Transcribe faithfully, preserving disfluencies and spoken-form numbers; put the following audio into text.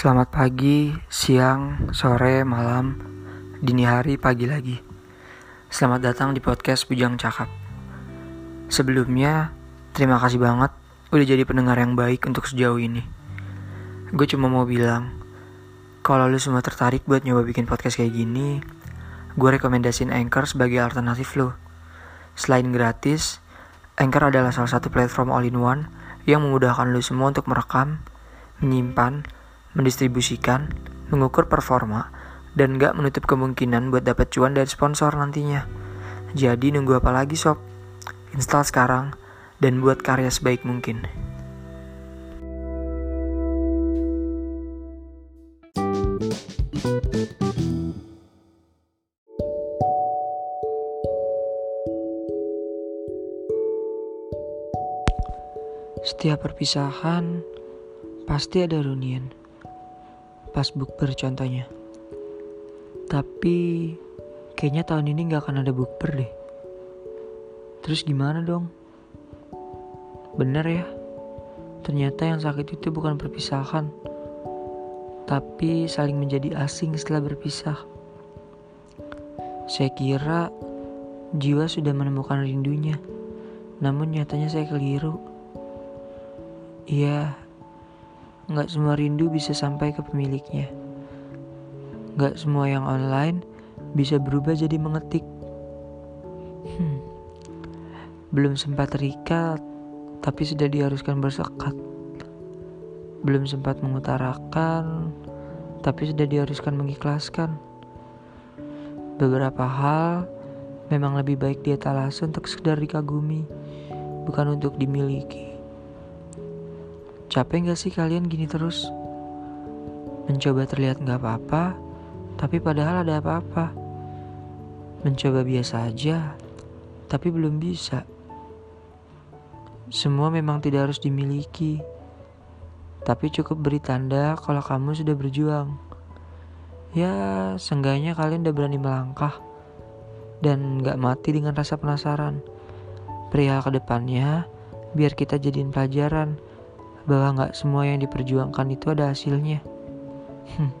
Selamat pagi, siang, sore, malam, dini hari, pagi lagi. Selamat datang di podcast Bujang Cakap. Sebelumnya, terima kasih banget udah jadi pendengar yang baik untuk sejauh ini. Gue cuma mau bilang, kalau lu semua tertarik buat nyoba bikin podcast kayak gini, gue rekomendasiin Anchor sebagai alternatif lu. Selain gratis, Anchor adalah salah satu platform all-in-one yang memudahkan lu semua untuk merekam, menyimpan, mendistribusikan, mengukur performa, dan gak menutup kemungkinan buat dapat cuan dari sponsor nantinya. Jadi nunggu apa lagi sob? Install sekarang dan buat karya sebaik mungkin. Setiap perpisahan pasti ada reunian. Pas bukber contohnya. Tapi kayaknya tahun ini gak akan ada bukber deh. Terus gimana dong? Bener ya, ternyata yang sakit itu bukan perpisahan, tapi saling menjadi asing setelah berpisah. Saya kira jiwa sudah menemukan rindunya, namun nyatanya saya keliru. Iya, gak semua rindu bisa sampai ke pemiliknya. Gak semua yang online bisa berubah jadi mengetik. Hmm. Belum sempat terikat, tapi sudah diharuskan bersekat. Belum sempat mengutarakan, tapi sudah diharuskan mengikhlaskan. Beberapa hal memang lebih baik dietalase untuk sekedar dikagumi, bukan untuk dimiliki. Capek gak sih kalian gini terus? Mencoba terlihat gak apa-apa, tapi padahal ada apa-apa. Mencoba biasa aja, tapi belum bisa. Semua memang tidak harus dimiliki, tapi cukup beri tanda kalau kamu sudah berjuang. Ya, seenggaknya kalian udah berani melangkah dan gak mati dengan rasa penasaran. Perihal ke depannya, biar kita jadiin pelajaran bahwa gak semua yang diperjuangkan itu ada hasilnya. Hmm.